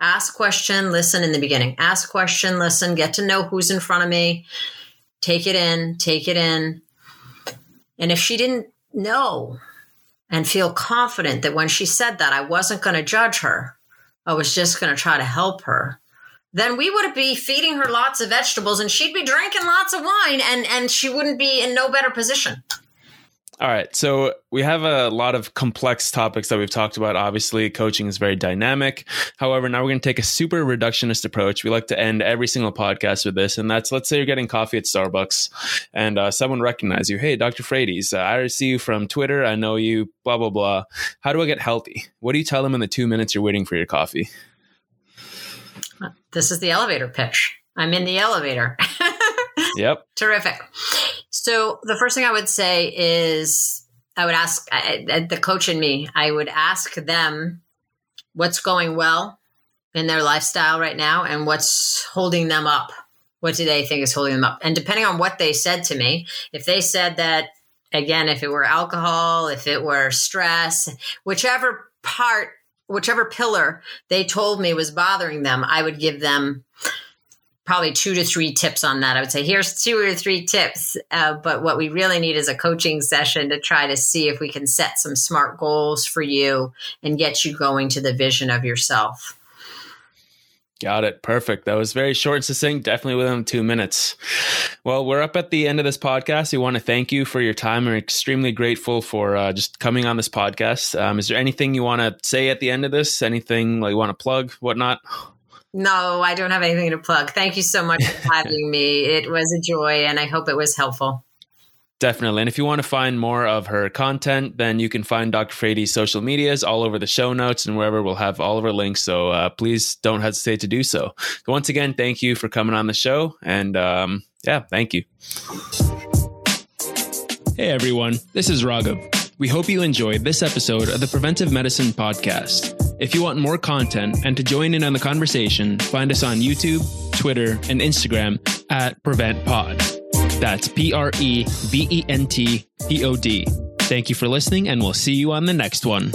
ask question, listen in the beginning, ask question, listen, get to know who's in front of me, take it in. And if she didn't know and feel confident that when she said that, I wasn't going to judge her, I was just going to try to help her, then we would be feeding her lots of vegetables, and she'd be drinking lots of wine, and she wouldn't be in no better position. All right. So we have a lot of complex topics that we've talked about. Obviously, coaching is very dynamic. However, now we're going to take a super reductionist approach. We like to end every single podcast with this. And that's, let's say you're getting coffee at Starbucks and someone recognizes you. Hey, Dr. Frates, I see you from Twitter. I know you, blah, blah, blah. How do I get healthy? What do you tell them in the 2 minutes you're waiting for your coffee? This is the elevator pitch. I'm in the elevator. Yep. Terrific. So the first thing I would say is I would ask the coach in me, I would ask them what's going well in their lifestyle right now and what's holding them up. What do they think is holding them up? And depending on what they said to me, if they said that, again, if it were alcohol, if it were stress, whichever pillar they told me was bothering them, I would give them probably 2 to 3 tips on that. I would say, here's 2 or 3 tips. But what we really need is a coaching session to try to see if we can set some smart goals for you and get you going to the vision of yourself. Got it. Perfect. That was very short and succinct, definitely within 2 minutes. Well, we're up at the end of this podcast. We want to thank you for your time. We're extremely grateful for just coming on this podcast. Is there anything you want to say at the end of this? Anything like you want to plug, whatnot? No, I don't have anything to plug. Thank you so much for having me. It was a joy, and I hope it was helpful. Definitely. And if you want to find more of her content, then you can find Dr. Frates' social medias all over the show notes and wherever we'll have all of her links. So please don't hesitate to do so. Once again, thank you for coming on the show. And thank you. Hey, everyone. This is Raghav. We hope you enjoyed this episode of the Preventive Medicine Podcast. If you want more content and to join in on the conversation, find us on YouTube, Twitter, and Instagram at PreventPod. That's PREVENTPOD. Thank you for listening, and we'll see you on the next one.